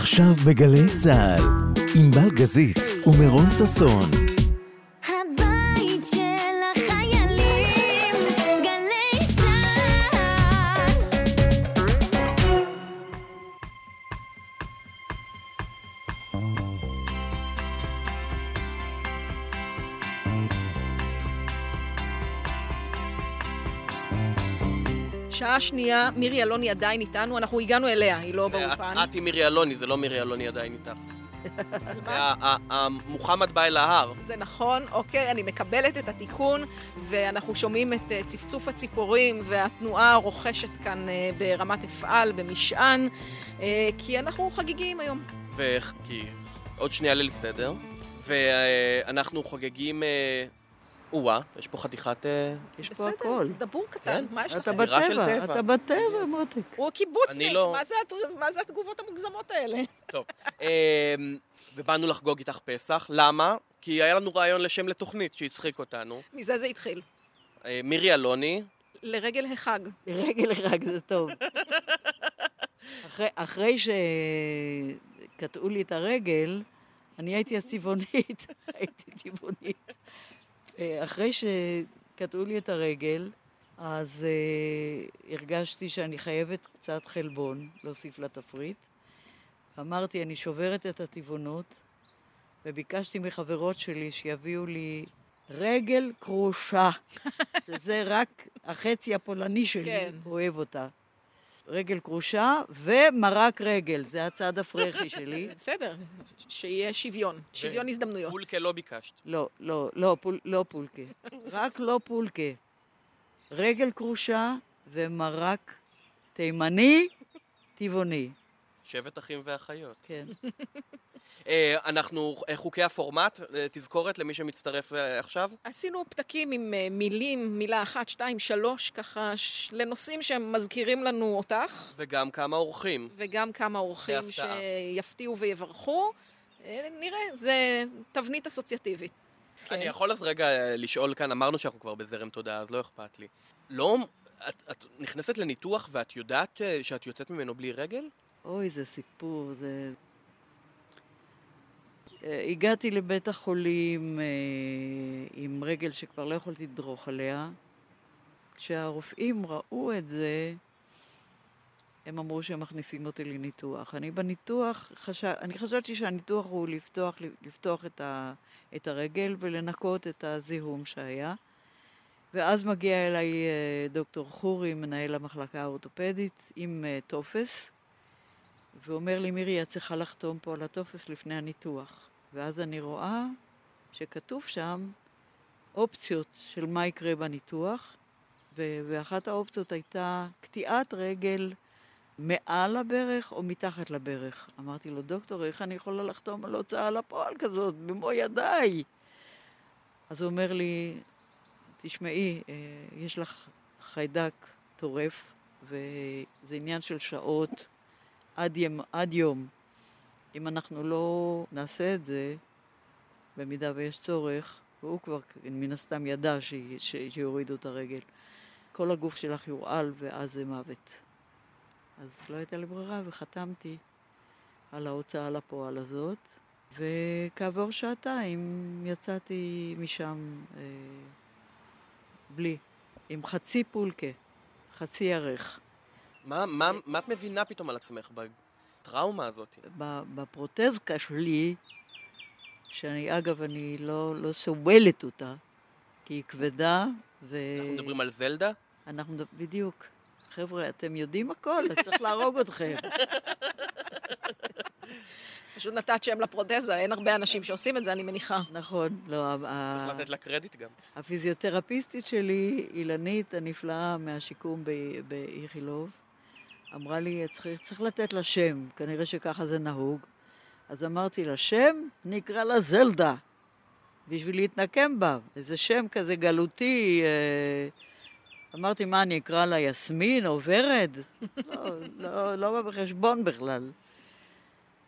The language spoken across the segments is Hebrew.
עכשיו בגלי צהל, ענבל גזית ומירון ששון. הבית של החיילים, גלי צהל. שעה שנייה, מירי אלוני עדיין איתנו, אנחנו הגענו אליה, היא לא באופן. את היא מירי אלוני, זה לא מירי אלוני עדיין איתך. מוחמד בא אל ההר. זה נכון, אוקיי, אני מקבלת את התיקון, ואנחנו שומעים את צפצוף הציפורים והתנועה רוכשת כאן ברמת אפעל, במשען, כי אנחנו חגיגים היום. ואיך? כי עוד שנייה ליל סדר, ואנחנו חוגגים... וואה, יש פה חתיכת... יש פה הכל. דבור קטן, מה יש לך? אתה בטבע, מותק. הוא קיבוצניק, מה זה התגובות המוגזמות האלה? טוב, ובאנו לחגוג איתך פסח, למה? כי היה לנו רעיון לשם לתוכנית שהצחיק אותנו. מזה זה התחיל. מירי אלוני. לרגל החג. לרגל החג, זה טוב. אחרי שקטעו לי את הרגל, אני הייתי הסיבונית, הייתי טיבונית. אחרי שקטעו לי את הרגל, אז הרגשתי שאני חייבת קצת חלבון, להוסיף לתפריט. אמרתי, אני שוברת את הטבעונות, וביקשתי מחברות שלי שיביאו לי רגל קרושה, שזה רק החצי הפולני שלי, כן. אוהב אותה. רגל קרושה ומרק רגל, זה הצד הפרחי שלי. בסדר, שיהיה שוויון, שוויון הזדמנויות. פולקה לא ביקשת. לא, לא, לא פולקה, רק לא פולקה. רגל קרושה ומרק תימני, טבעוני. שבט אחים ואחיות. כן. אנחנו, חוקי הפורמט, תזכורת למי שמצטרף עכשיו? עשינו פתקים עם מילים, מילה 1, 2, 3, ככה, לנושאים שהם מזכירים לנו אותך. וגם כמה אורחים. וגם כמה אורחים שיפתיעו ויברכו. נראה, זה תבנית אסוציאטיבית. אני יכול אז רגע לשאול כאן, אמרנו שאנחנו כבר בזרם תודעה, אז לא אכפת לי. לא, את נכנסת לניתוח ואת יודעת שאת יוצאת ממנו בלי רגל? אוי, זה סיפור, זה... הגעתי לבית החולים עם רגל שכבר לא יכולתי לדרוך עליה. כשהרופאים ראו את זה, הם אמרו שהם מכניסים אותי לניתוח. אני בניתוח, אני חשבתי שהניתוח הוא לפתוח את הרגל ולנקות את הזיהום שהיה. ואז מגיע אליי דוקטור חורי, מנהל המחלקה האורתופדית, עם תופס. ואומר לי, מירי, את צריכה לחתום פה על הטופס לפני הניתוח. ואז אני רואה שכתוב שם אופציות של מה יקרה בניתוח, ואחת האופציות הייתה קטיעת רגל מעל הברך או מתחת לברך. אמרתי לו, דוקטור, איך אני יכולה לחתום על הוצאה לפועל כזאת, במו ידיי? אז הוא אומר לי, תשמעי, יש לך חיידק טורף, וזה עניין של שעות, עד יום, אם אנחנו לא נעשה את זה, במידה ויש צורך, והוא כבר מן הסתם ידע שיורידו את הרגל, כל הגוף שלך יורעל ואז זה מוות. אז לא הייתה לי ברירה וחתמתי על ההוצאה לפועל הזאת, וכעבור שעתיים יצאתי משם בלי, עם חצי פולקה, חצי ירך. מה את מבינה פתאום על עצמך בטראומה הזאת? בפרוטזקה שלי, שאני אגב אני לא סובלת אותה, כי היא כבדה ו... אנחנו מדברים על זלדה? בדיוק. חבר'ה, אתם יודעים הכל, אני צריך להרוג אתכם. פשוט נתת שם לפרוטזה, אין הרבה אנשים שעושים את זה, אני מניחה. נכון, לא... צריך לתת לה קרדיט גם. הפיזיותרפיסטית שלי, אילנית הנפלאה מהשיקום באיכילוב, אמרה לי, צריך לתת לה שם, כנראה שככה זה נהוג. אז אמרתי לה, שם נקרא לה זלדה, בשביל להתנקם בה. איזה שם כזה גלותי. אמרתי, מה, אני אקרא לה יסמין או ורד? לא בחשבון בכלל.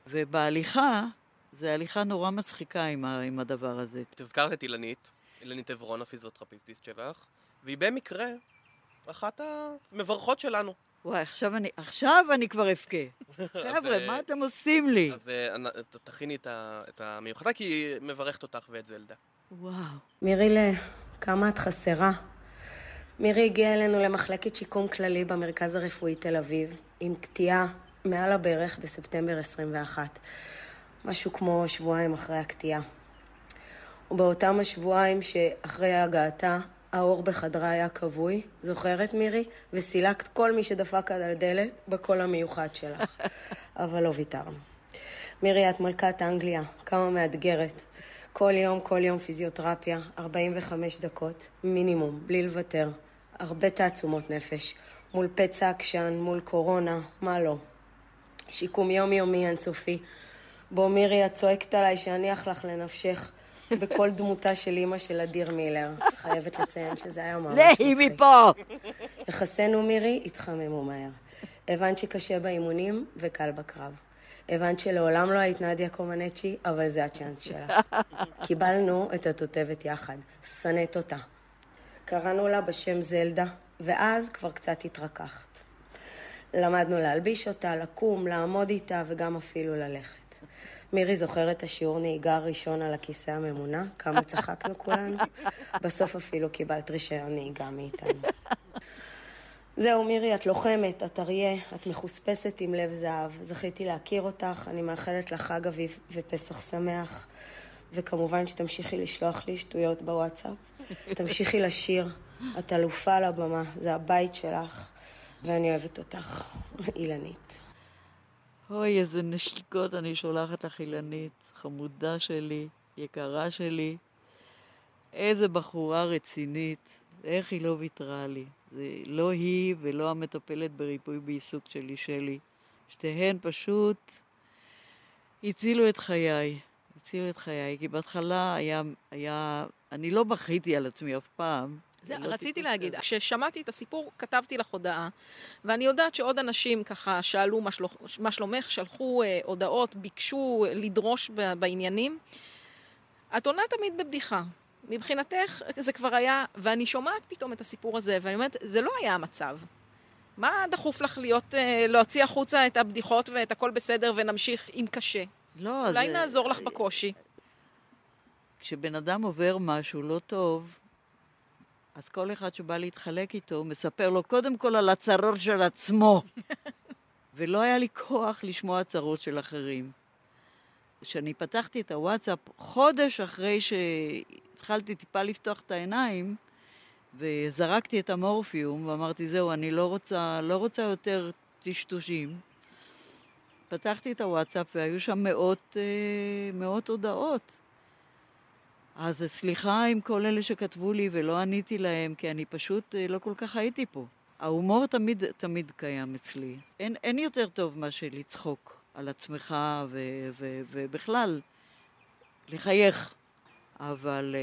ובהליכה, זה הליכה נורא מצחיקה עם הדבר הזה. תזכרת את אילנית עברון, הפיזיותרפיסטית שלך, והיא במקרה אחת המברכות שלנו. וואי, עכשיו אני כבר אפקה. חבר'ה, מה אתם עושים לי? אז תכיני את המיוחדה, כי היא מברכת אותך ואת זלדה. וואו. מירי, כמה את חסרה. מירי הגיעה אלינו למחלקת שיקום כללי במרכז הרפואי תל אביב, עם קטיעה מעל הברך בספטמבר 21. משהו כמו שבועיים אחרי הקטיעה. ובאותם השבועיים שאחרי ההגעתה, האור בחדרה היה כבוי, זוכרת מירי? וסילקת כל מי שדפק על הדלת בקול המיוחד שלך. אבל לא ויתרנו. מירי, את מלכת אנגליה, כמה מאתגרת. כל יום פיזיותרפיה, 45 דקות, מינימום, בלי לוותר. הרבה תעצומות נפש, מול פצע עקשן, מול קורונה, מה לא. שיקום יומי אינסופי. בו מירי, את צועקת עליי שאניח לך לנפשך. בכל דמותה של אמא של אדיר מילר. חייבת לציין שזה היה ממש מצחיק. להי מפה! יחסנו מירי התחממו מהר. הבנת שקשה באימונים וקל בקרב. הבנת שלעולם לא היית נדיה קומנצ'י, אבל זה הצ'אנס שלה. קיבלנו את התותבת יחד. סנית אותה. קראנו לה בשם זלדה, ואז כבר קצת התרקחת. למדנו להלביש אותה, לקום, לעמוד איתה וגם אפילו ללכת. מירי זוכרת את השיעור נהיגה הראשון על הכיסא הממונה, כמה צחקנו כולנו. בסוף אפילו קיבלת רישיון נהיגה מאיתנו. זהו, מירי, את לוחמת, את אריה, את מחוספסת עם לב זהב. זכיתי להכיר אותך, אני מאחלת לך חג אביב ופסח שמח. וכמובן שתמשיכי לשלוח לי שטויות בוואטסאפ. תמשיכי לשיר, את אלופה על הבמה, זה הבית שלך. ואני אוהבת אותך, אילנית. אוי, איזה נשיקות אני שולחת לך, אילנית, חמודה שלי, יקרה שלי. איזה בחורה רצינית, איך היא לא ויתרה לי. זה לא היא ולא המטפלת בריפוי בעיסוק שלי. שתיהן פשוט הצילו את חיי, כי בהתחלה היה אני לא בכיתי על עצמי אף פעם. רציתי להגיד, כששמעתי את הסיפור, כתבתי לך הודעה, ואני יודעת שעוד אנשים ככה שאלו מה שלומך, שלחו הודעות, ביקשו לדרוש בעניינים. את עונה תמיד בבדיחה. מבחינתך זה כבר היה, ואני שומעת פתאום את הסיפור הזה, ואני אומרת, זה לא היה המצב. מה דחוף לך להוציא החוצה את הבדיחות ואת הכל בסדר ונמשיך עם קשה? אולי נעזור לך בקושי. כשבן אדם עובר משהו לא טוב, אז כל אחד שבא להתחלק איתו, מספר לו קודם כל על הצרור של עצמו. ולא היה לי כוח לשמוע הצרות של אחרים. כשאני פתחתי את הוואטסאפ, חודש אחרי שהתחלתי טיפה לפתוח את העיניים, וזרקתי את המורפיום, ואמרתי, זהו, אני לא רוצה יותר תשטושים. פתחתי את הוואטסאפ, והיו שם מאות הודעות. אז סליחה עם כל אלה שכתבו לי ולא עניתי להם, כי אני פשוט לא כל כך הייתי פה. ההומור תמיד קיים אצלי. אין יותר טוב מאשר לצחוק על עצמך ובכלל, לחייך. אבל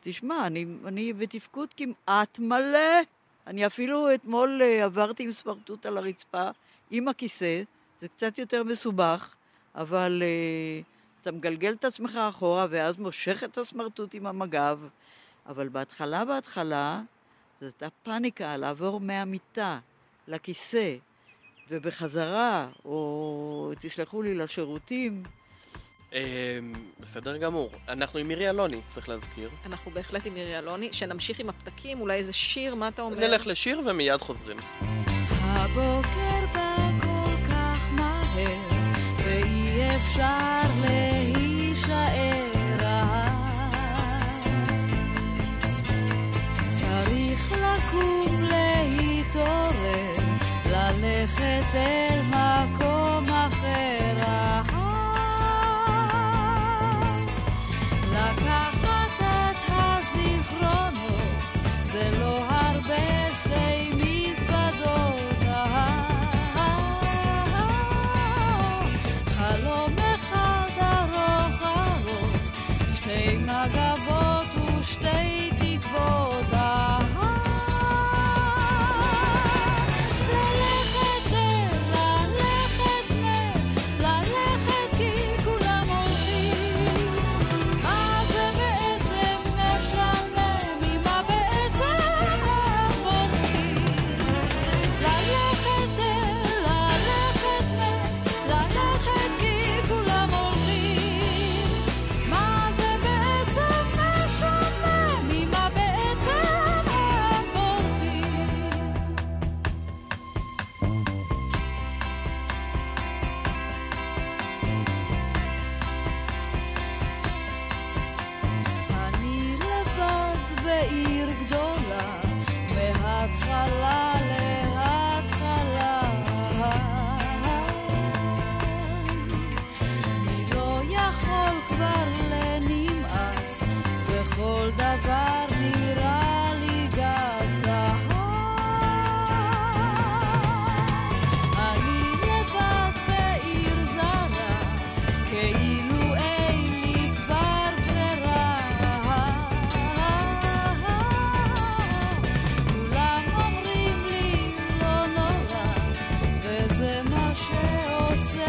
תשמע, אני בתפקוד כמעט מלא. אני אפילו אתמול עברתי עם ספרטוט על הרצפה, עם הכיסא, זה קצת יותר מסובך, אבל אתה מגלגל את עצמך אחורה, ואז מושך את הסמרטוט עם המגב. אבל בהתחלה, זאת הייתה פאניקה לעבור מהמיטה לכיסא, ובחזרה, או תסלחו לי, לשירותים. בסדר גמור. אנחנו עם מירי אלוני, צריך להזכיר. אנחנו בהחלט עם מירי אלוני, שנמשיך עם הפתקים, אולי איזה שיר, מה אתה אומר? נלך לשיר ומיד חוזרים. הבוקר בא כל כך מהר, ואי אפשר להישאר רעב, צריך לקום להתעורר, ללכת אל מקום אחר רעב, לקחת את הזיכרונות, זה לא הרבה שתי מזוודות. עיר גדולה, מההתחלה להתחלה. אני לא יכול כבר לנמאס, וכל דבר נראה לי גזע. אני לבד בעיר זרה, כאילו אין לי כבר ברירה. כולם אומרים לי לא נורא, וזה מה שעושה.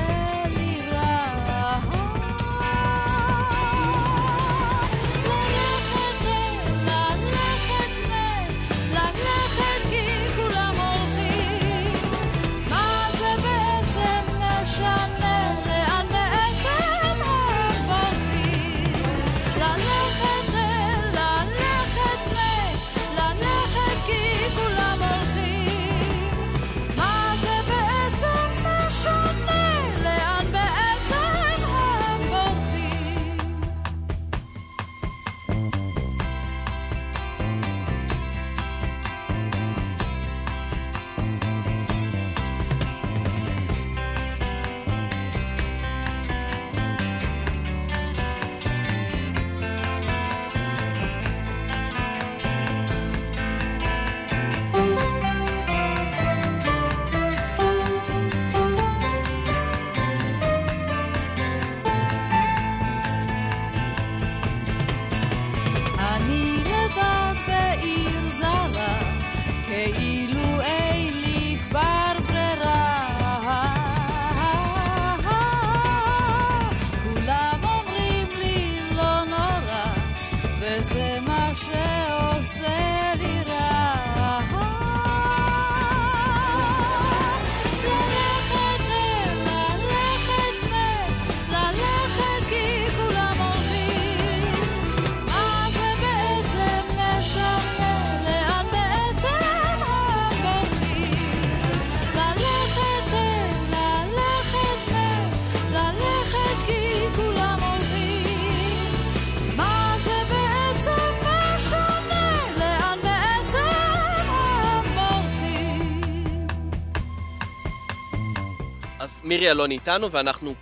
מירי אלוני איתנו, ואנחנו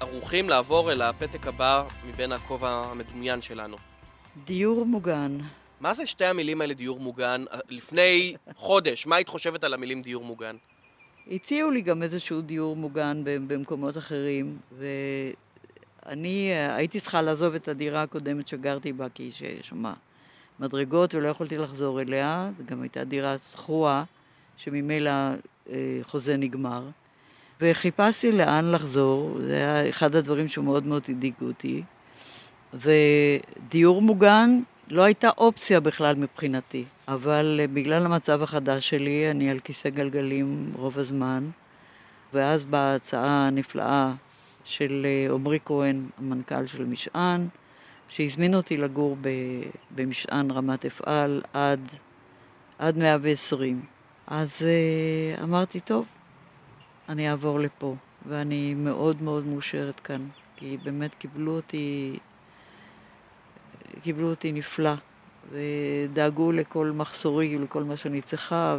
ערוכים לעבור אל הפתק הבא מבין הכובע המדומיין שלנו. דיור מוגן. מה זה שתי המילים האלה, דיור מוגן? לפני חודש, מה היית חושבת על המילים דיור מוגן? הציעו לי גם איזשהו דיור מוגן במקומות אחרים, ואני הייתי צריכה לעזוב את הדירה הקודמת שגרתי בה, כי ששמע מדרגות ולא יכולתי לחזור אליה. זו גם הייתה דירה סחועה, שממילא חוזה נגמר. וחיפשתי לאן לחזור, זה היה אחד הדברים שמאוד מאוד הדאיגו אותי, ודיור מוגן לא הייתה אופציה בכלל מבחינתי, אבל בגלל המצב החדש שלי, אני על כיסא גלגלים רוב הזמן, ואז באה הצעה נפלאה של עומרי כהן, המנכ"ל של משען, שהזמין אותי לגור במשען רמת אפעל עד 120. אז אמרתי, טוב, אני אעבור לפה, ואני מאוד מאוד מאושרת כאן, כי באמת קיבלו אותי נפלא, ודאגו לכל מחסורי ולכל מה שאני צריכה.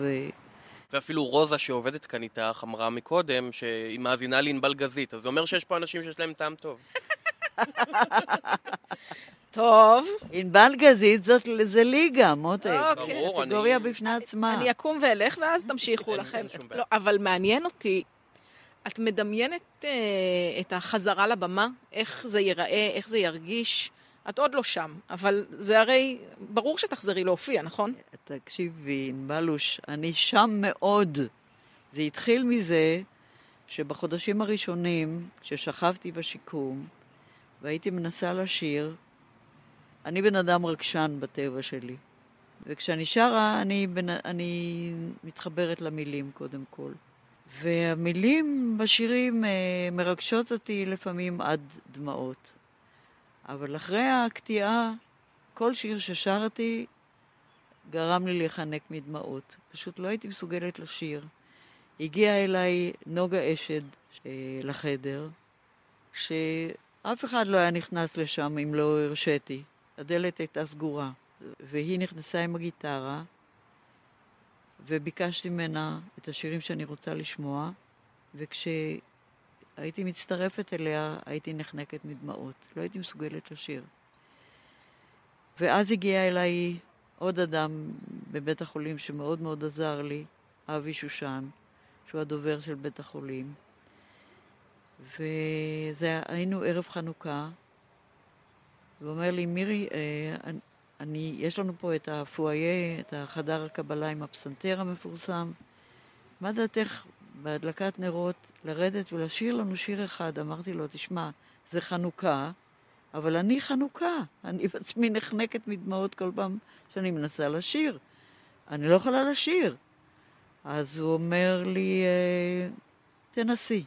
ואפילו רוזה שעובדת כאן איתך אמרה מקודם שהיא מאזינה לענבל גזית, אז זה אומר שיש פה אנשים שיש להם טעם טוב. טוב. ענבל גזית, זאת זה ליגה, מותק. קטגוריה בפני עצמה. אני אקום ואלך ואז תמשיכו לכם. לא, אבל מעניין אותי, את מדמיינת את החזרה לבמה, איך זה ייראה, איך זה ירגיש. את עוד לא שם, אבל זה הרי ברור שתחזרי להופיע, נכון? תקשיבי, ענבלוש, אני שם מאוד. זה התחיל מזה שבחודשים הראשונים, כששכבתי בשיקום, והייתי מנסה לשיר, אני בן אדם רגשן בטבע שלי, וכשאני שרה, אני מתחברת למילים קודם כל. והמילים בשירים מרגשות אותי לפעמים עד דמעות. אבל אחרי הקטיעה, כל שיר ששרתי גרם לי להיחנק מדמעות. פשוט לא הייתי מסוגלת לשיר. הגיעה אליי נוגה אשד לחדר, שאף אחד לא היה נכנס לשם אם לא הרשיתי. הדלת הייתה סגורה. והיא נכנסה עם הגיטרה, וביקשתי ממנה את השירים שאני רוצה לשמוע, וכשהייתי מצטרפת אליה, הייתי נחנקת מדמעות. לא הייתי מסוגלת לשיר. ואז הגיע אליי עוד אדם בבית החולים שמאוד מאוד עזר לי, אבי שושן, שהוא הדובר של בית החולים. והיינו ערב חנוכה, ואומר לי, מירי, יש לנו פה את הפואיה, את החדר הקבלה עם הפסנתר המפורסם. מה דעתך בהדלקת נרות לרדת ולשיר לנו שיר אחד? אמרתי לו, תשמע, זה חנוכה, אבל אני חנוכה. אני בעצמי נחנקת מדמעות כל פעם שאני מנסה לשיר. אני לא יכולה לשיר. אז הוא אומר לי, תנסי.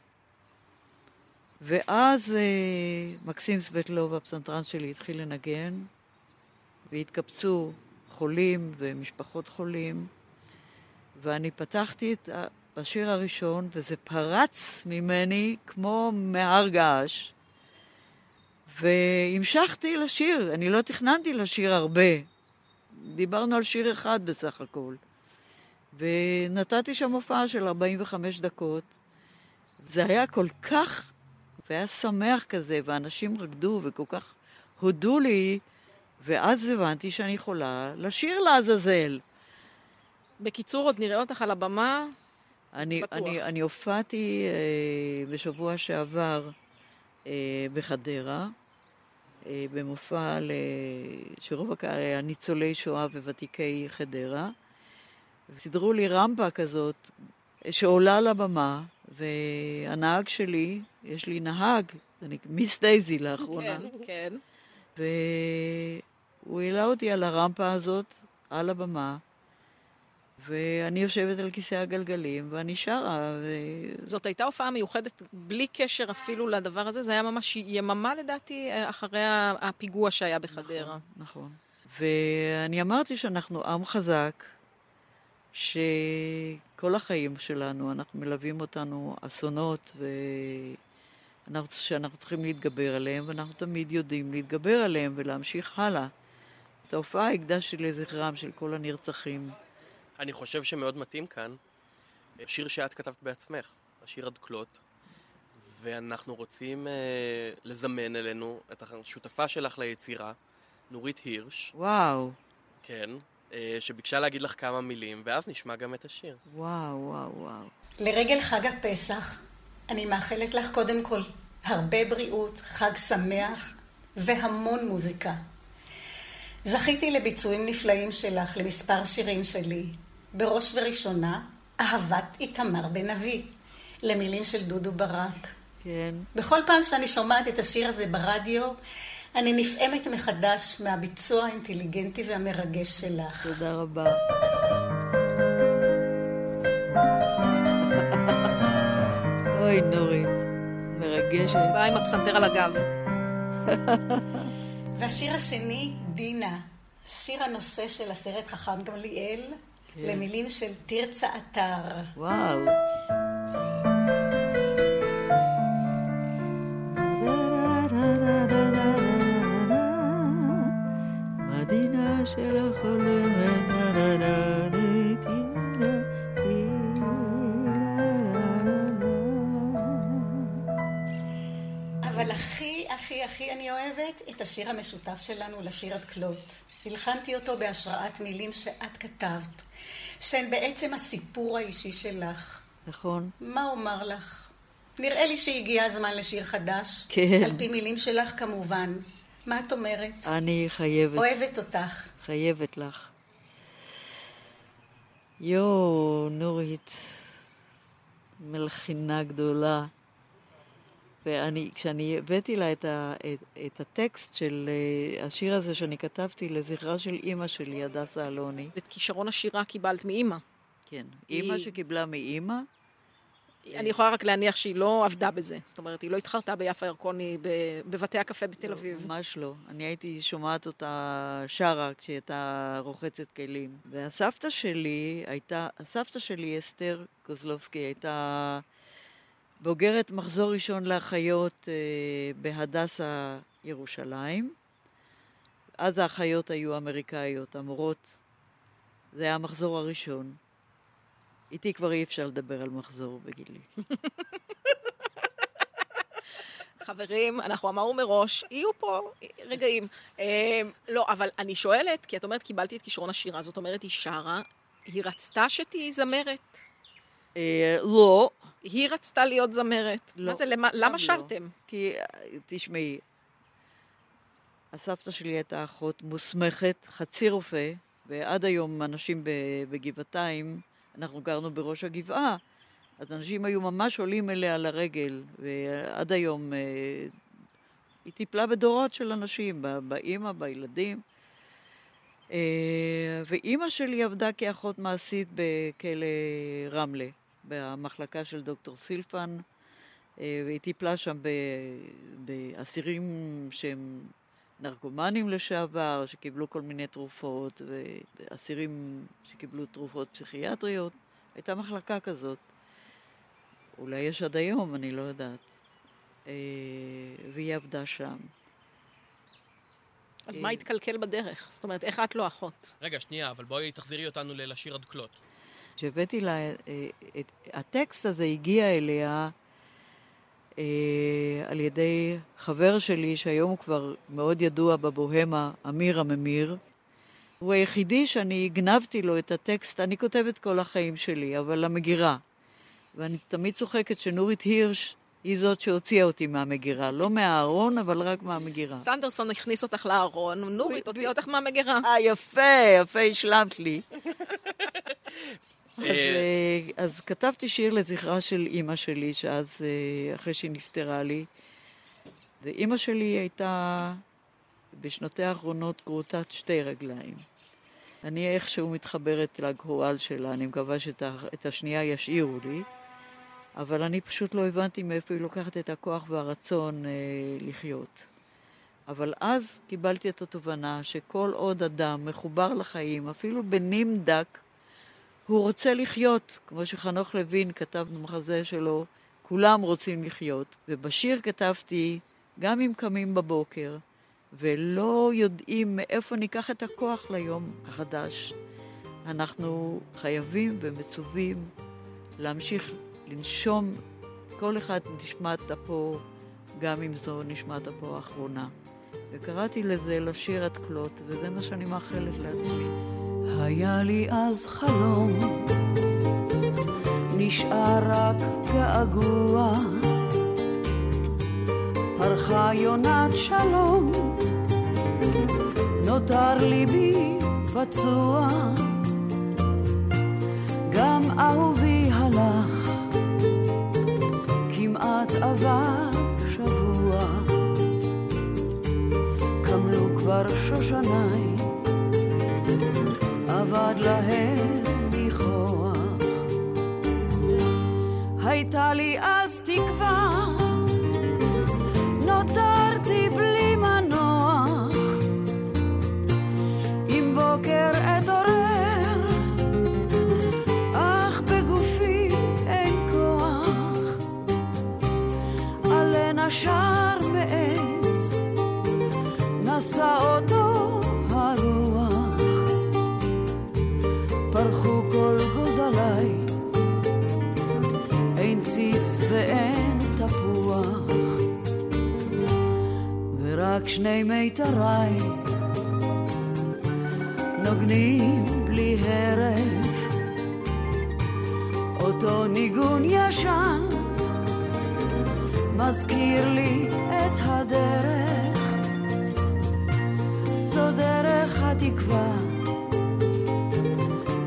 ואז מקסים סבטלוב, הפסנתרן שלי, התחיל לנגן, והתקבצו חולים ומשפחות חולים, ואני פתחתי את השיר הראשון, וזה פרץ ממני כמו מהר געש, והמשכתי לשיר. אני לא תכננתי לשיר הרבה, דיברנו על שיר אחד בסך הכל, ונתתי שם הופעה של 45 דקות, זה היה כל כך, והיה שמח כזה, ואנשים רקדו וכל כך הודו לי, ואז הבנתי שאני יכולה לשיר לעזאזל. בקיצור, עוד נראה אותך על הבמה, בטוח. אני הופעתי בשבוע שעבר בחדרה, במופע שרוב הקהל היה ניצולי שואה וותיקי חדרה. סידרו לי רמפה כזאת שעולה על הבמה, והנהג שלי, יש לי נהג, אני מיס דייזי לאחרונה. כן, כן. והוא העלה אותי על הרמפה הזאת, על הבמה, ואני יושבת על כיסא הגלגלים, ואני שרה. זאת הייתה הופעה מיוחדת, בלי קשר אפילו לדבר הזה, זה היה ממש יממה לדעתי, אחרי הפיגוע שהיה בחדרה. נכון, נכון. ואני אמרתי שאנחנו עם חזק, שכל החיים שלנו, אנחנו מלווים אותנו אסונות, שאנחנו צריכים להתגבר עליהם, ואנחנו תמיד יודעים להתגבר עליהם ולהמשיך הלאה. את ההופעה הקדשתי לזכרם של כל הנרצחים. אני חושב שמאוד מתאים כאן השיר שאת כתבת בעצמך, השיר הדקלות, ואנחנו רוצים לזמן אלינו את השותפה שלך ליצירה, נורית הירש. וואו. כן. שביקשה להגיד לך כמה מילים, ואז נשמע גם את השיר. וואו, וואו, וואו. לרגל חג הפסח, אני מאחלת לך קודם כל הרבה בריאות, חג שמח והמון מוזיקה. זכיתי לביצועים נפלאים שלך, למספר שירים שלי. בראש וראשונה, אהבת איתמר בן אביב, למילים של דודו ברק. כן. בכל פעם שאני שומעת את השיר הזה ברדיו, אני נפעמת מחדש מהביצוע האינטליגנטי והמרגש שלך. תודה רבה. אוי, נורית, מרגשת. באה עם הפסנתר על הגב. והשיר השני, דינה, שיר הנושא של הסרט חכם גמליאל, כן. למילים של תרצה אתר. וואו. שלא חולמת נרנית תירה תירה. אבל הכי אני אוהבת את השיר המשותף שלנו לשיר הדקלות. הלחנתי אותו בהשראת מילים שאת כתבת, שהן בעצם הסיפור האישי שלך. נכון. מה אומר לך? נראה לי שהגיע הזמן לשיר חדש. כן. על פי מילים שלך כמובן. מה את אומרת? אני חייבת. אוהבת אותך. חייבת לך. יו, נורית, מלחינה גדולה. וכשאני הבאתי לה את הטקסט של השיר הזה שאני כתבתי לזכרה של אימא שלי, הדסה אלוני. את כישרון השירה קיבלת מאימא. כן, אימא שקיבלה מאימא. אני יכולה רק להניח שהיא לא עבדה בזה. זאת אומרת, היא לא התחרתה ביפה ירקוני בבתי הקפה בתל אביב. ממש לא. אני הייתי שומעת אותה שרה כשהיא הייתה רוחצת כלים. והסבתא שלי הייתה, הסבתא שלי אסתר גזלובסקי הייתה בוגרת מחזור ראשון לאחיות בהדסה ירושלים. אז האחיות היו אמריקאיות, המורות. זה היה המחזור הראשון. איתי כבר אי אפשר לדבר על מחזור בגילי. חברים, אנחנו אמרו מראש, יהיו פה רגעים. לא, אבל אני שואלת, כי את אומרת, קיבלתי את כישרון השירה, זאת אומרת, היא שרה, היא רצתה שתהי זמרת? לא. היא רצתה להיות זמרת? לא. מה זה, למה שרתם? כי, תשמעי, הסבתא שלי הייתה אחות מוסמכת, חצי רופא, ועד היום אנשים בגבעתיים, אנחנו גרנו בראש הגבעה, אז אנשים היו ממש עולים אליה לרגל, ועד היום היא טיפלה בדורות של אנשים, באמא, בילדים. ואמא שלי עבדה כאחות מעשית בכלא רמלה, במחלקה של דוקטור סילפן, והיא טיפלה שם באסירים שהם נרקומנים לשעבר, שקיבלו כל מיני תרופות, ואסירים שקיבלו תרופות פסיכיאטריות. הייתה מחלקה כזאת. אולי יש עד היום, אני לא יודעת. והיא עבדה שם. אז מה התקלקל בדרך? זאת אומרת, איך את לא אחות? רגע, שנייה, אבל בואי תחזירי אותנו לשיר הדקלות. כשהבאתי לה... הטקסט הזה הגיע אליה על ידי חבר שלי, שהיום הוא כבר מאוד ידוע בבוהמה, אמיר הממיר. הוא היחידי שאני גנבתי לו את הטקסט, אני כותבת כל החיים שלי, אבל למגירה. ואני תמיד צוחקת שנורית הירש היא זאת שהוציאה אותי מהמגירה. לא מהארון, אבל רק מהמגירה. סנדרסון הכניס אותך לארון, נורית הוציאה אותך מהמגירה. יפה, יפה, השלמת לי. אז כתבתי שיר לזכרה של אימא שלי, שאז אחרי שהיא נפטרה לי. ואימא שלי הייתה בשנותי האחרונות כרותת שתי רגליים. אני איכשהו מתחברת לגהועל שלה, אני מקווה שאת השנייה ישאירו לי, אבל אני פשוט לא הבנתי מאיפה היא לוקחת את הכוח והרצון לחיות. אבל אז קיבלתי את התובנה שכל עוד אדם מחובר לחיים, אפילו בנים דק, הוא רוצה לחיות, כמו שחנוך לוין כתב במחזה שלו, כולם רוצים לחיות. ובשיר כתבתי, גם אם קמים בבוקר, ולא יודעים מאיפה ניקח את הכוח ליום החדש. אנחנו חייבים ומצווים להמשיך לנשום כל אחד נשמת פה, גם אם זו נשמת פה האחרונה. וקראתי לזה לשיר הדקלות, וזה מה שאני מאחלת לעצמי. היה לי אז חלום, נשאר רק געגוע, פרחה יונת שלום, נותר ליבי פצוע, גם אהובי הלך, כמעט עבר שבוע, קמלו כבר שושני, עבד להם מכוח. הייתה לי אז תקווה, נותרתי בלי מנוח, עם בוקר אתעורר, אך בגופי אין כוח. עלה נשר מעץ, נשא אותו הרוח, פרחו כל גוזלי, אין ציץ ואין תפוח. רק שני מיתריי נוגנים בלי הרף, אותו ניגון ישן מזכיר לי את הדרך, זו דרך התקווה,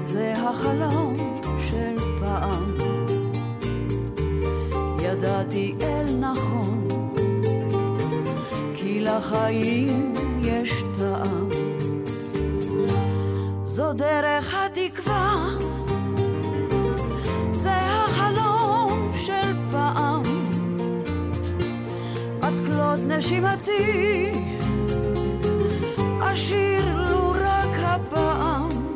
זה החלום של פעם. ידעתי אל נכון, לחיים יש טעם, זו דרך התקווה, זה החלום של פעם. עד כלות נשימתי, אשיר לו רק הפעם,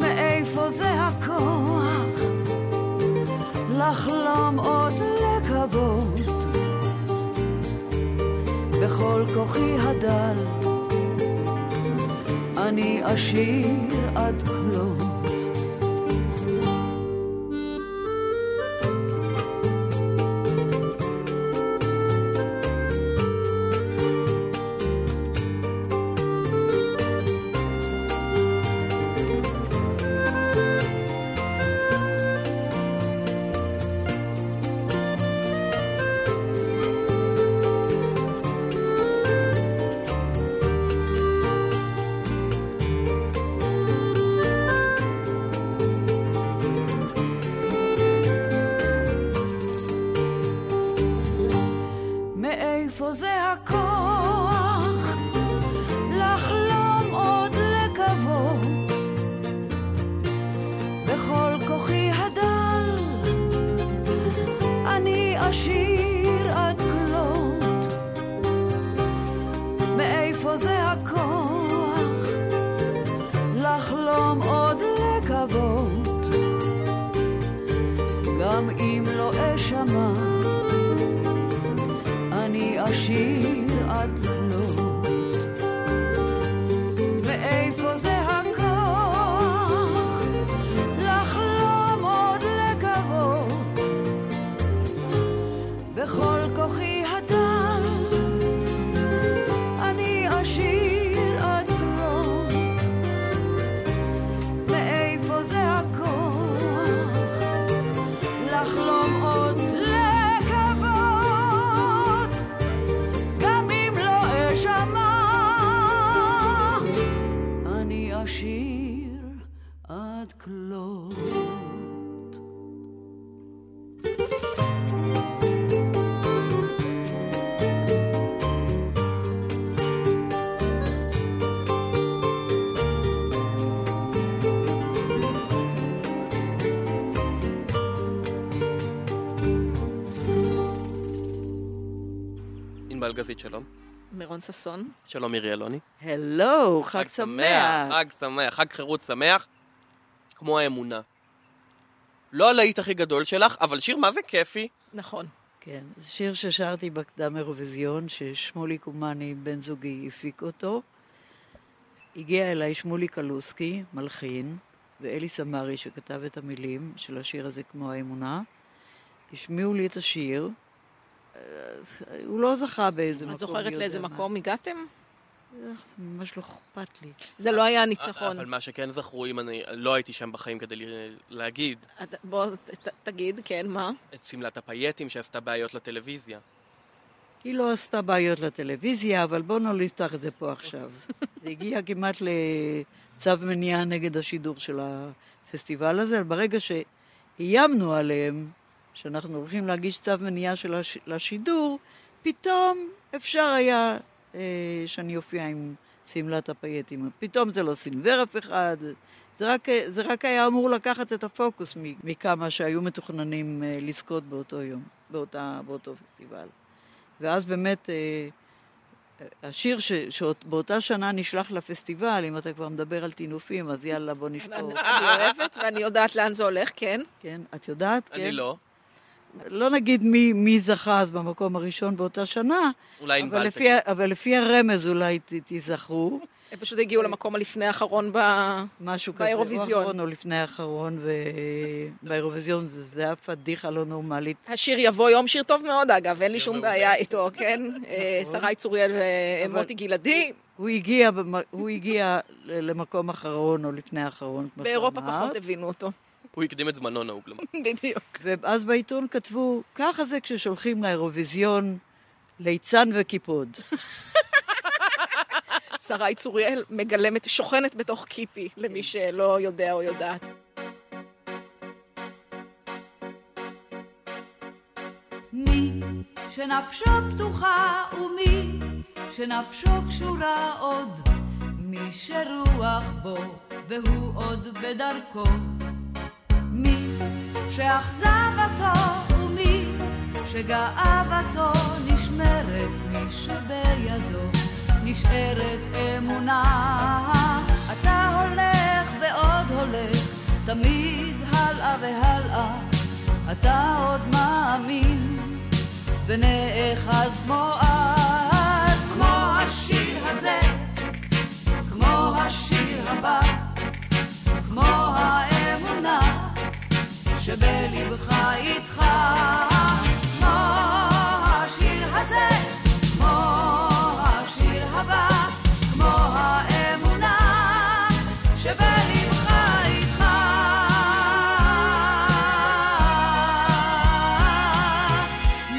מאיפה זה הכוח לחלום עוד לקוות, כל כוחי הדל אני אשיר עד כלות. ענבל גזית, שלום. מירון ששון. שלום, מירי אלוני. הלו, חג שמח. חג שמח, חג חירות שמח, כמו האמונה. לא הלהיט הכי גדול שלך, אבל שיר מה זה כיפי. נכון. כן, זה שיר ששרתי בקדם אירוויזיון, ששמולי קומני, בן זוגי, הפיק אותו. הגיע אליי שמולי קלוסקי, מלחין, ואלי סמרי, שכתב את המילים של השיר הזה כמו האמונה. השמיעו לי את השיר, הוא לא זכה באיזה מקום. את זוכרת לאיזה מקום הגעתם? זה ממש לא אכפת לי. זה לא היה ניצחון. אבל מה שכן זכרו, אם אני לא הייתי שם בחיים כדי להגיד. בוא, תגיד, כן, מה? את סמלת הפייטים שעשתה בעיות לטלוויזיה. היא לא עשתה בעיות לטלוויזיה, אבל בוא נפתח את זה פה עכשיו. זה הגיע כמעט לצו מניעה נגד השידור של הפסטיבל הזה, ברגע שאיימנו עליהם, שאנחנו הולכים להגיש צו מניעה של השידור, פתאום אפשר היה שאני אופיע עם סמלת הפייטים. פתאום זה לא סנוור אף אחד, זה רק היה אמור לקחת את הפוקוס מכמה שהיו מתוכננים לזכות באותו יום, באותו פסטיבל. ואז באמת השיר שבאותה שנה נשלח לפסטיבל, אם אתה כבר מדבר על תינופים, אז יאללה, בוא נשפור. אני אוהבת ואני יודעת לאן זה הולך, כן? כן, את יודעת, כן? אני לא. לא נגיד מי זכה אז במקום הראשון באותה שנה, אבל לפי הרמז אולי תזכרו. הם פשוט הגיעו למקום הלפני האחרון באירוויזיון. או לפני האחרון, ובאירוויזיון זה היה פדיחה לא נורמלית. השיר יבוא יום, שיר טוב מאוד אגב, אין לי שום בעיה איתו, כן? שרי צוריאל ומוטי גלעדי. הוא הגיע למקום האחרון או לפני האחרון, כמו שאמרת. באירופה פחות הבינו אותו. הוא יקדים את זמנו נהוג למה. בדיוק. ואז בעיתון כתבו, ככה זה כששולחים לאירוויזיון ליצן וקיפוד. שרי צוריאל מגלמת, שוכנת בתוך קיפי, למי שלא יודע או יודעת. מי שנפשו פתוחה ומי שנפשו קשורה עוד, מי שרוח בו והוא עוד בדרכו. מי שאכזבתו ומי שגאוותו נשמרת, מי שבידו נשארת אמונה. אתה הולך ועוד הולך, תמיד הלאה והלאה, אתה עוד מאמין ונאחז כמו אז. שבלבך איתך כמו השיר הזה, כמו השיר הבא, כמו האמונה שבלבך איתך.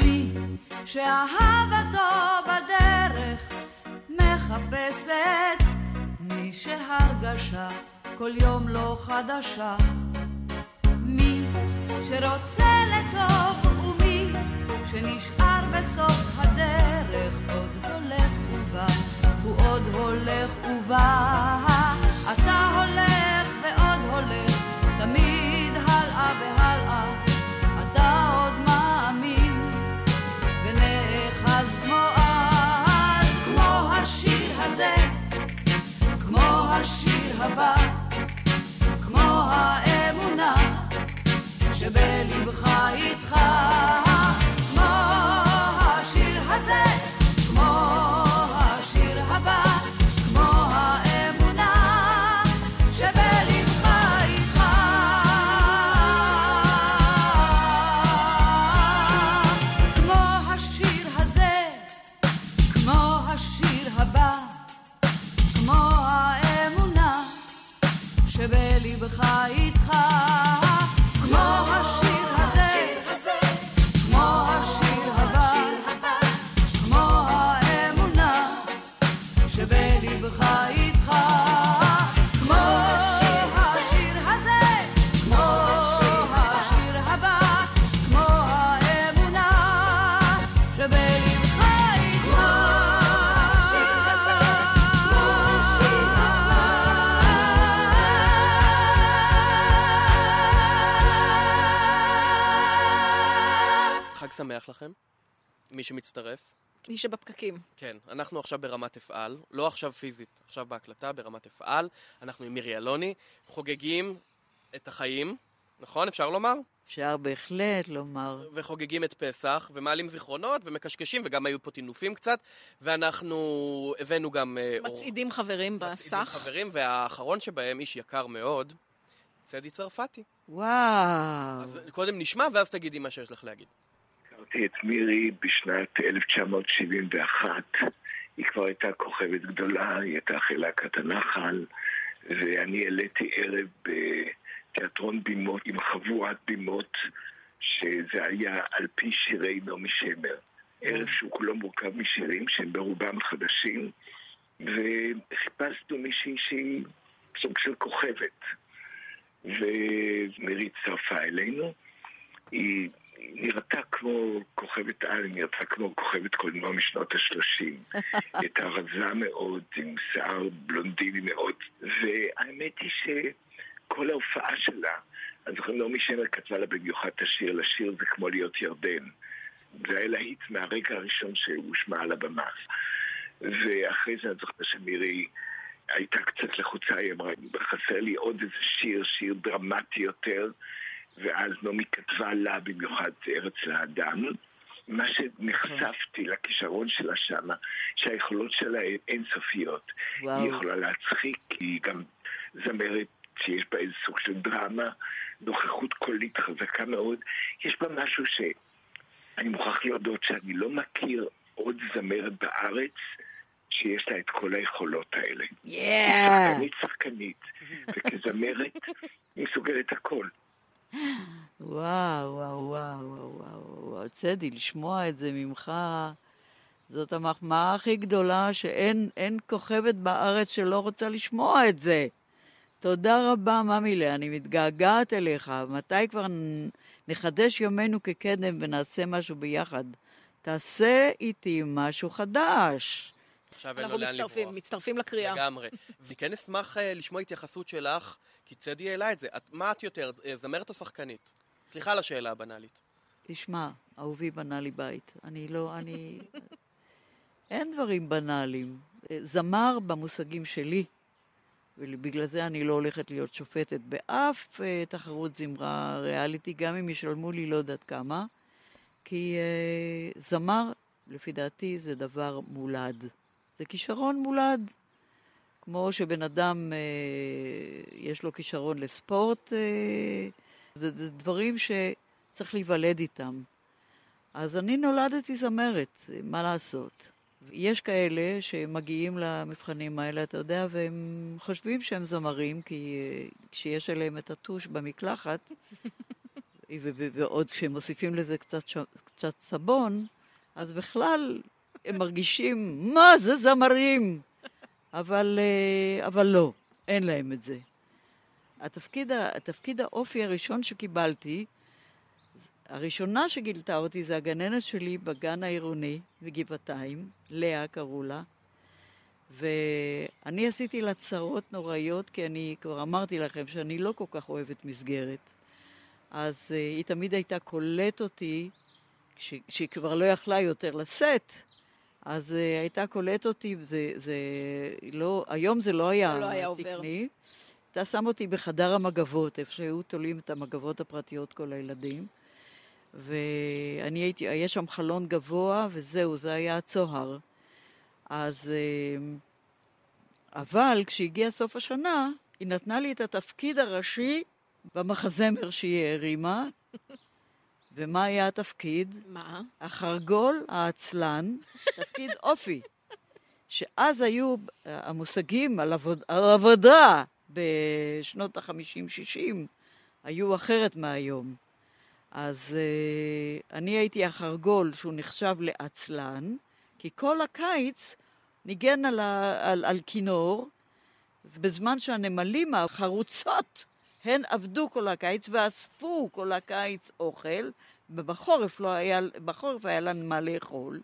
מי שאהבתו בדרך מחפשת, מי שהרגשה כל יום לא חדשה, שרוצה לטוב, ומי שנשאר בסוף הדרך עוד הולך ובא, הוא עוד הולך ובא. אתה הולך ועוד הולך, תמיד הלאה והלאה, אתה עוד מאמין ונאחז כמו אז, כמו השיר הזה, כמו השיר הבא, כמו האמונה שבלבך איתך, כמו השיר הזה, כמו השיר הבא, כמו האמונה שבלבך איתך. כמו השיר הזה, כמו השיר הבא, כמו האמונה שבלבך איתך. שמח לכם, מי שמצטרף. מי שבפקקים. כן, אנחנו עכשיו ברמת אפעל, לא עכשיו פיזית, עכשיו בהקלטה ברמת אפעל, אנחנו עם מירי אלוני, חוגגים את החיים, נכון? אפשר לומר? אפשר בהחלט לומר. וחוגגים את פסח, ומעלים זיכרונות, ומקשקשים, וגם היו פה תינופים קצת, ואנחנו הבאנו גם... מצעידים חברים בסך. מצעידים חברים, והאחרון שבהם איש יקר מאוד, צדי צרפתי. וואו. אז קודם נשמע, ואז תגידי מה שיש לך להגיד. את מירי בשנת 1971, היא כבר הייתה כוכבת גדולה, היא הייתה בלהקת הנחל, ואני העליתי ערב בתיאטרון בימות עם חבורת בימות, שזה היה על פי שירי נעמי שמר, ערב שהוא כולו מורכב משירים שהם ברובם חדשים, וחיפשנו מישהי שהיא סוג של כוכבת, ומירי הצטרפה אלינו. היא נראתה כמו כוכבת על, נראתה כמו כוכבת קולנוע משנות ה-30. הייתה רזה מאוד, עם שיער בלונדיני מאוד. והאמת היא שכל ההופעה שלה, אז נעמי שמר כתבה לה במיוחד את השיר, לשיר זה כמו להיות ירדן. זה היה להיט מהרגע הראשון שהושמע על הבמה. ואחרי זה אני זוכרת שמירי הייתה קצת לחוצה, היא אמרה, חסר לי עוד איזה שיר, שיר דרמטי יותר, ואז נעמי כתבה לה במיוחד ארץ לאדם. מה שנחשפתי לכישרון שלה שמה, שהיכולות שלה אינסופיות. היא יכולה להצחיק, היא גם זמרת שיש בה איזה סוג של דרמה, נוכחות קולית חזקה מאוד. יש בה משהו שאני מוכרח להודות שאני לא מכיר עוד זמרת בארץ שיש לה את כל היכולות האלה. היא שחקנית וכזמרת היא סוגרת הכל. וואו, וואו, וואו, וואו, וואו, צדי, לשמוע את זה ממך, זאת המחמאה הכי גדולה, שאין כוכבת בארץ שלא רוצה לשמוע את זה. תודה רבה, ממילה, אני מתגעגעת אליך. מתי כבר נחדש יומנו כקדם ונעשה משהו ביחד? תעשה איתי משהו חדש. אנחנו מצטרפים לקריאה. לגמרי. וכן אשמח לשמוע התייחסות שלך, כי צדי העלה את זה. מה את יותר, זמרת או שחקנית? סליחה על השאלה הבנאלית. תשמע, אהובי בנה לי בית. אין דברים בנאליים. זמר במושגים שלי, ובגלל זה אני לא הולכת להיות שופטת באף תחרות זמרה ריאליטי, גם אם ישלמו לי לא יודעת כמה, כי זמר, לפי דעתי, זה דבר מולד. זה כישרון מולד, כמו שבן אדם יש לו כישרון לספורט זה דברים שצריך להיוולד איתם. אז אני נולדתי זמרת, מה לעשות? יש כאלה שמגיעים למבחנים האלה, אתה יודע, והם חושבים שהם זמרים, כי כשיש אליהם את הטוש במקלחת, ועוד כשמוסיפים לזה קצת סבון, אז בכלל הם מרגישים, מה זה זמרים? אבל לא, אין להם את זה. התפקיד האופי הראשון שקיבלתי, הראשונה שגילתה אותי זה הגננת שלי בגן העירוני בגבעתיים, לאה קרולה, ואני עשיתי לה צרות נוראיות, כי אני כבר אמרתי לכם שאני לא כל כך אוהבת מסגרת. אז היא תמיד הייתה קולט אותי, כשהיא כבר לא יכלה יותר לשאת, אז הייתה קולט אותי, היום זה לא היה תקני. אתה שם אותי בחדר המגבות, איפה שהיו תולים את המגבות הפרטיות כל הילדים, ואני הייתי, יש שם חלון גבוה, וזהו, זה היה הצוהר. אז, אבל כשהגיע סוף השנה, היא נתנה לי את התפקיד הראשי במחזמר שהיא הרימה, ומה היה התפקיד? מה? החרגול העצלן, תפקיד אופי, שאז היו המושגים על עבודה, בשנות ה-50-60 היו אחרת מהיום. אז אני הייתי החרגול שהוא נחשב לעצלן, כי כל הקיץ ניגן על כינור, בזמן שהנמלים החרוצות הן עבדו כל הקיץ ואספו כל הקיץ אוכל, ובחורף היה לנו מה לאכול.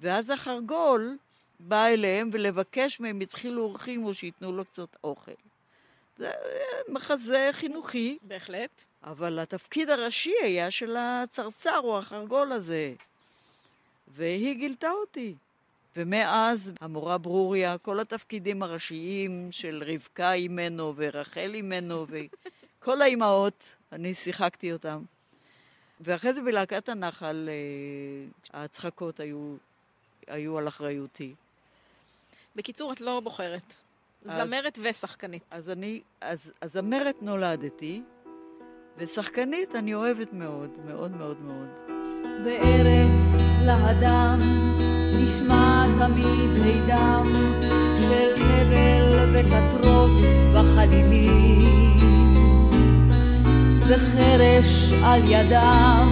ואז החרגול בא אליהם ולבקש מהם התחילו אורחים או שיתנו לו קצת אוכל. זה מחזה חינוכי. בהחלט. אבל התפקיד הראשי היה של הצרצר או החרגול הזה. והיא גילתה אותי. ומאז המורה ברוריה, כל התפקידים הראשיים של רבקה עימנו ורחל עימנו וכל האימהות, אני שיחקתי אותם. ואחרי זה בלהקת הנחל, ההצחקות היו על אחריותי. בקיצור, את לא בוחרת. זמרת ושחקנית. אז זמרת נולדתי, ושחקנית אני אוהבת מאוד, מאוד מאוד מאוד. בארץ להדם נשמע תמיד הידם של הבל וקטרוס וחלילים וחרש על ידם.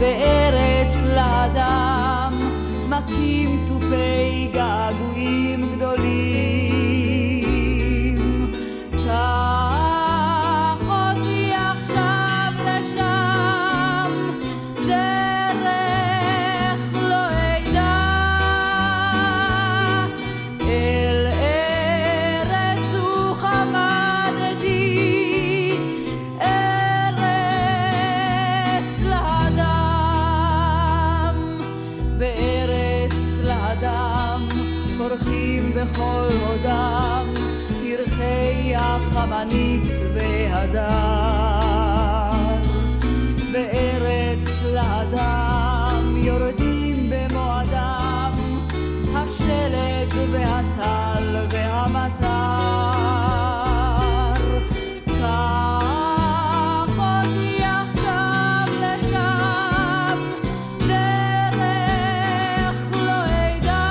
בארץ להדם מקים טופי געגועים גדולים. קח אותי עכשיו לשם, דרך לא ידע, אל ארץ וחמדתי, ארץ לאדם. בארץ לאדם פורחים בכל עודם החמנית והדר. בארץ לאדם יורדים במועדם השלג והטל והמטר. קח אותי עכשיו לשם, דרך לא ידע,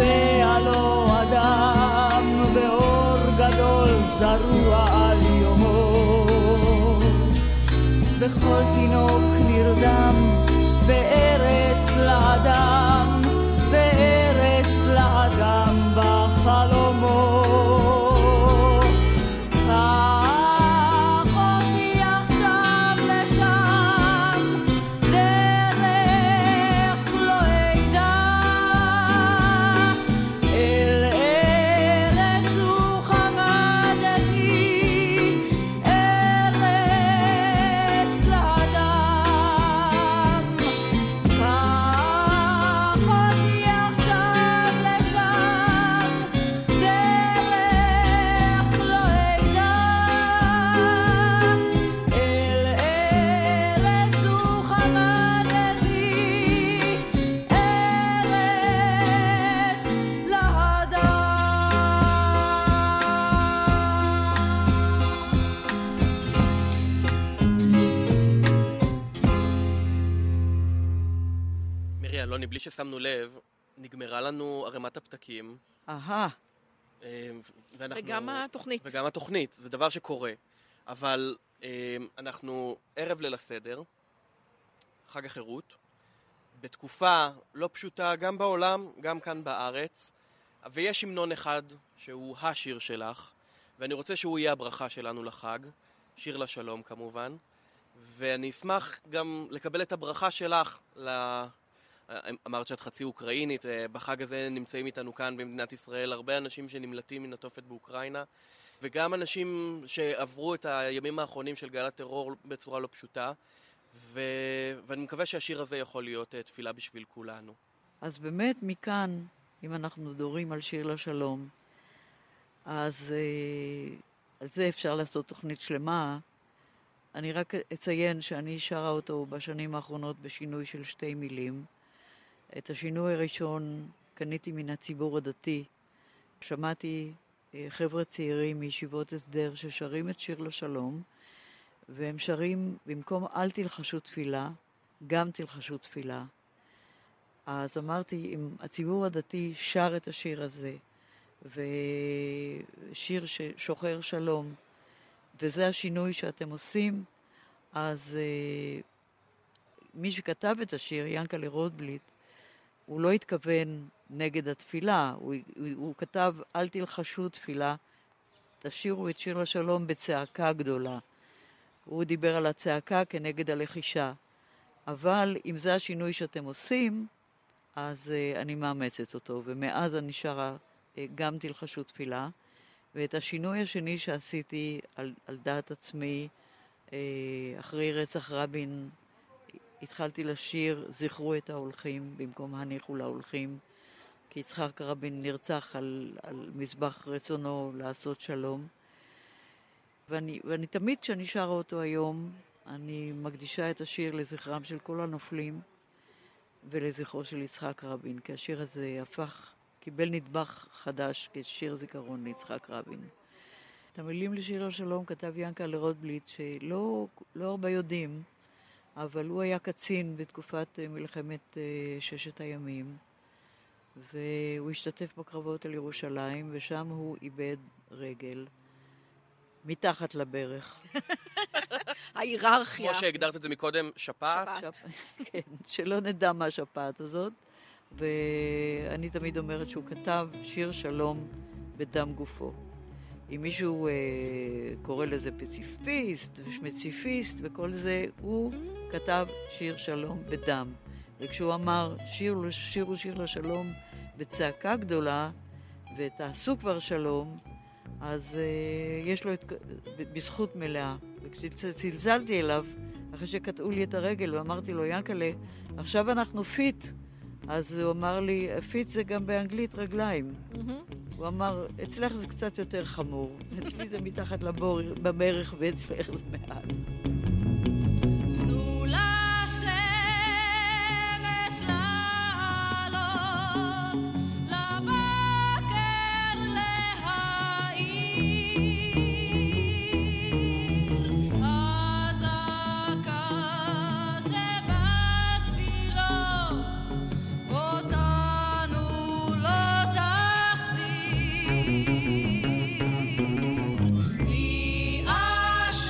אל עלו אדם באור גדול זרוע על יומו, בכל תינוק נרדם. בארץ לאדם, בארץ לאדם בחלומו. מירי אלוני, בלי ששמנו לב, נגמרה לנו ערימת הפתקים. אהה. וגם התוכנית, זה דבר שקורה. אבל אנחנו ערב ליל הסדר, חג החירות, בתקופה לא פשוטה גם בעולם, גם כאן בארץ, ויש המנון אחד שהוא השיר שלך, ואני רוצה שהוא יהיה הברכה שלנו לחג, שיר לשלום כמובן, ואני אשמח גם לקבל את הברכה שלך, אמרת שאת חצי אוקראינית, בחג הזה נמצאים איתנו כאן במדינת ישראל הרבה אנשים שנמלטים מן התופת באוקראינה, וגם אנשים שעברו את הימים האחרונים של גל הטרור בצורה לא פשוטה, ואני מקווה שהשיר הזה יכול להיות תפילה בשביל כולנו. אז באמת מכאן, אם אנחנו דורים על שיר לשלום, אז על זה אפשר לעשות תוכנית שלמה. אני רק אציין שאני שרה אותו בשנים האחרונות בשינוי של 2 מילים. את השינוי הראשון קניתי מן הציבור הדתי. שמעתי חבר'ה צעירים מישיבות הסדר ששרים את שיר לשלום, והם שרים במקום אל תלחשו תפילה, גם תלחשו תפילה. אז אמרתי, אם הציבור הדתי שר את השיר הזה, ושיר ששוחר שלום, וזה השינוי שאתם עושים, אז מי שכתב את השיר, יענקל'ה רוטבליט, הוא לא התכוון נגד התפילה, הוא כתב אל תלחשו תפילה, תשאירו את שיר לשלום בצעקה גדולה. הוא דיבר על הצעקה כנגד הלחישה, אבל אם זה השינוי שאתם עושים, אז אני מאמצת אותו, ומאז אני שרה גם תלחשו תפילה, ואת השינוי השני שעשיתי על דעת עצמי, אחרי רצח רבין, התחלתי לשיר זכרו את ההולכים במקום הניחו להולכים, כי יצחק רבין נרצח על מזבח רצונו לעשות שלום. ואני תמיד כשאני שרה אותו היום, אני מקדישה את השיר לזכרם של כל הנופלים ולזכרו של יצחק רבין, כי השיר הזה קיבל נדבך חדש כשיר זיכרון ליצחק רבין. את המילים לשיר לשלום כתב יענקל'ה רוטבליט, שלא הרבה יודעים, אבל הוא היה קצין בתקופת מלחמת 6 הימים, והוא השתתף בקרבות על ירושלים, ושם הוא איבד רגל מתחת לברך. ההיררכיה. כמו שהגדרת את זה מקודם, שפעת. כן, שלא נדע מה השפעת הזאת. ואני תמיד אומרת שהוא כתב שיר שלום בדם גופו. אם מישהו קורא לזה פציפיסט ושמציפיסט וכל זה, הוא כתב שיר שלום בדם. וכשהוא אמר שירו שיר לשלום בצעקה גדולה ותעשו כבר שלום, אז יש לו בזכות מלאה. וכשצלצלתי אליו אחרי שקטעו לי את הרגל ואמרתי לו, יענקל'ה, עכשיו אנחנו פיט. אז הוא אמר לי, פיט זה גם באנגלית רגליים. הוא אמר, אצלך זה קצת יותר חמור. אצלי זה מתחת לבור, בברך, ואצלך זה מעל. תנו לשמש לעלות, לבקר להעיר. הזקה שבתפילות. אותנו לא תחזיר, לי אשר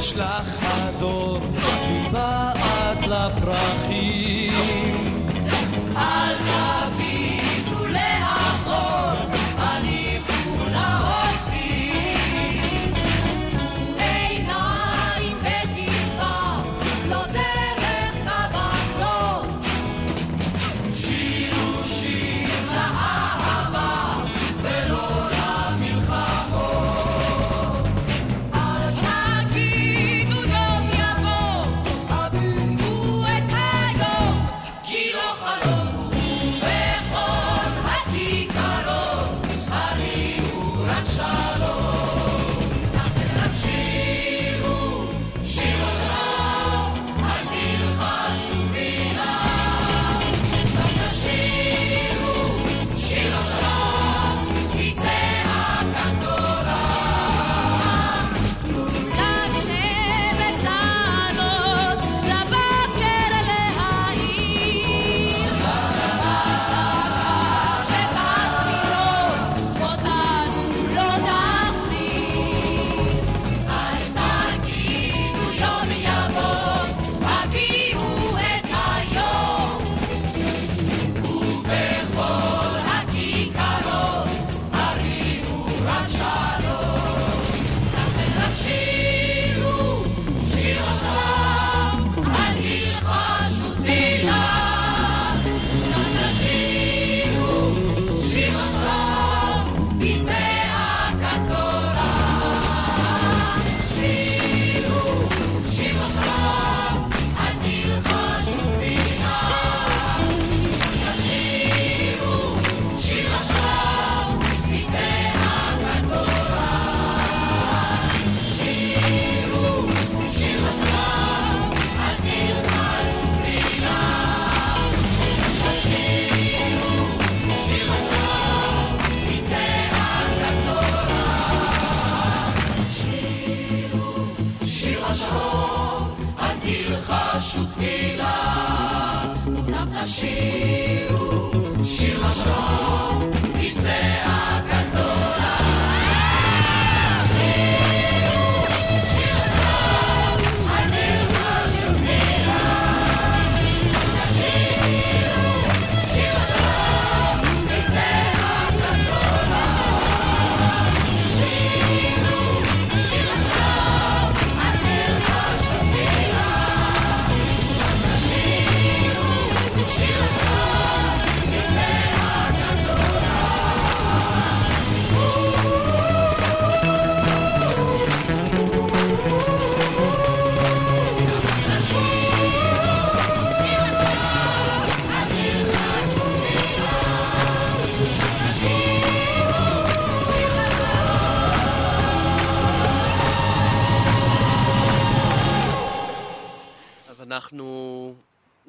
יש לך הדור מבעד לפרחים אל תביטו לאחור הניחו להופכים צאו עיניים בתקווה לא דרך כוונות שירו שיר לאהבה ולא למלחמות אל תגידו יום יבוא תביאו את היום כי לא חלום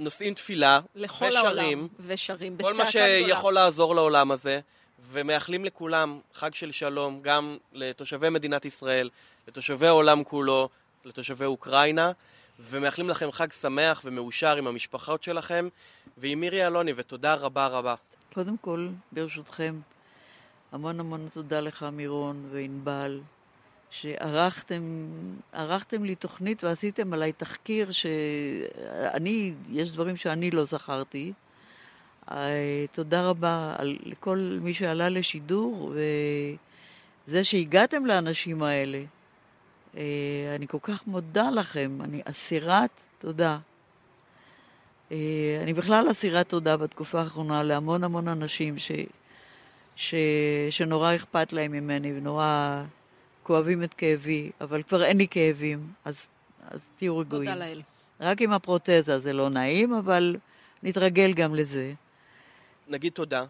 נושאים תפילה ושרים, כל מה שיכול לעזור לעולם הזה, ומאחלים לכולם חג של שלום, גם לתושבי מדינת ישראל, לתושבי העולם כולו, לתושבי אוקראינה, ומאחלים לכם חג שמח ומאושר עם המשפחות שלכם, ועם מירי אלוני, ותודה רבה רבה. קודם כל, ברשותכם, המון המון תודה לך מירון וענבל, שערכתם לי תוכנית ועשיתם עליי תחקיר יש דברים שאני לא זכרתי. תודה רבה לכל מי שעלה לשידור, וזה שהגעתם לאנשים האלה. אני כל כך מודה לכם, אני אסירת תודה. אני בכלל אסירת תודה בתקופה האחרונה להמון המון אנשים שנורא אכפת להם ממני ונורא כואבים את כאבי, אבל כבר אין לי כאבים, אז תהיו רגועים. תודה לאל. רק עם הפרוטזה זה לא נעים, אבל נתרגל גם לזה. נגיד תודה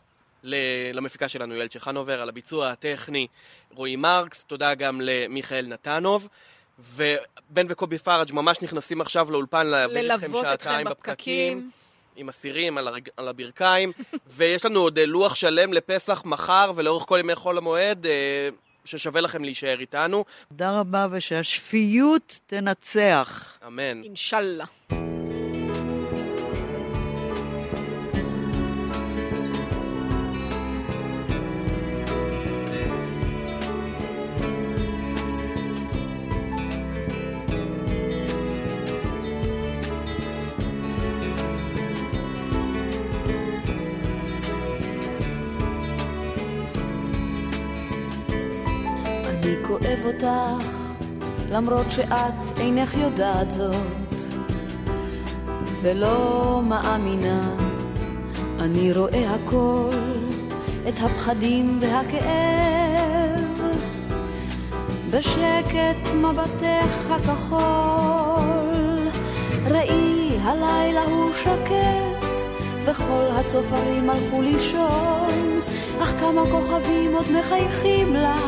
למפיקה שלנו, ילד שחנובר, על הביצוע הטכני, רועי מרקס, תודה גם למיכאל נתנוב, ובן וקובי פארג' ממש נכנסים עכשיו לאולפן להביא לכם שעתיים בפקקים. עם הסירים על הברכיים, ויש לנו עוד לוח שלם לפסח מחר, ולאורך כל ימי חול המועד, ששווה לכם להישאר איתנו. תודה רבה, ושהשפיות תנצח. אמן. אינשאללה. אוהב אותך, למרות שאת אינך יודעת זאת ולא מאמינה. אני רואה הכל, את הפחדים והכאב, בשקט מבטך הכחול. ראי, הלילה הוא שקט וכל הצופרים הלכו לישון, אך כמה כוכבים עוד מחייכים לך.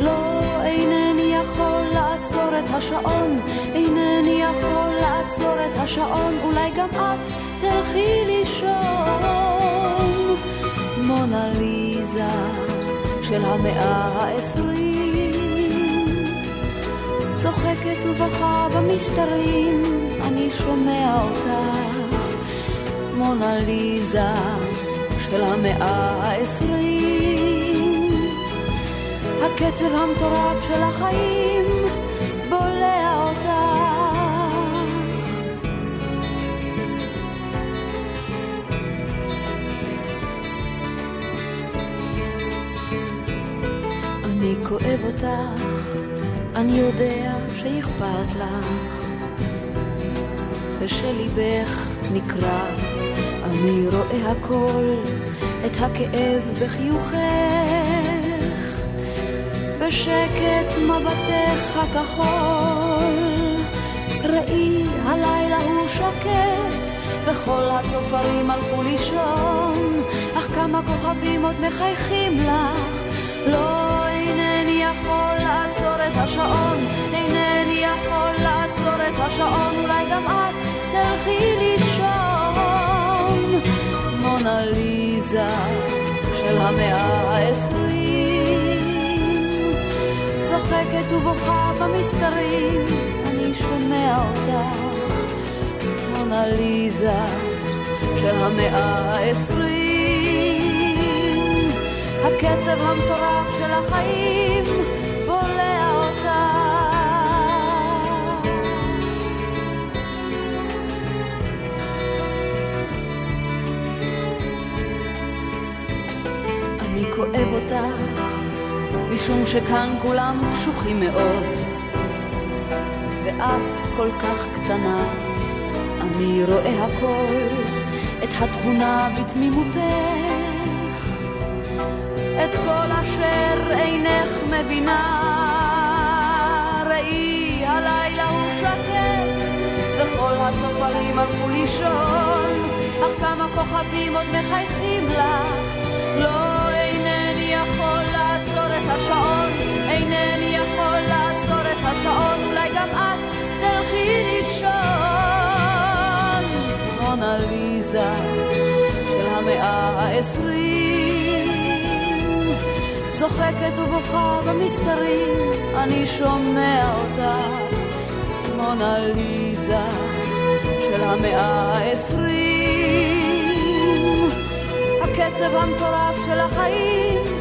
לא, אינני יכול לעצור את השעון, אינני יכול לעצור את השעון. אולי גם את תלכי לישון. מונליזה של המאה ה-20 צוחקת ובוכה במסתרים, אני שומע אותך. מונליזה של המאה ה-20 הקצב המטורף של החיים בולע אותך. אני כואב אותך, אני יודע שאכפת לך ושליבך נקרע. אני רואה הכל, את הכאב בחיוכך, בשקט מבטך הכחול. ראי, הלילה הוא שקט וכל הצופרים הלכו לישון, אך כמה כוכבים עוד מחייכים לך. לא, אינני יכול לעצור את השעון, אינני יכול לעצור את השעון. אולי גם את תלכי לישון. מונליזה של המאה ה-20 צוחקת ובוכה במסתרים, אני שומע אותך. מונליזה של המאה ה-20 הקצב המטורף של החיים בולע אותך. כואב אותך, משום שכאן כולם קשוחים מאוד ואת כל כך קטנה. אני רואה הכל, את התבונה בתמימותך, את כל אשר אינך מבינה. ראי, הלילה הוא שקט וכל הצופרים הלכו לישון, אך כמה כוכבים עוד מחייכים לך. לא, השעון, אינני יכול לעצור את השעון. אולי גם את תלכי לישון. מונליזה של המאה ה-20 צוחקת ובוכה במסתרים, אני שומע אותך. מונליזה של המאה ה-20 הקצב המטורף של החיים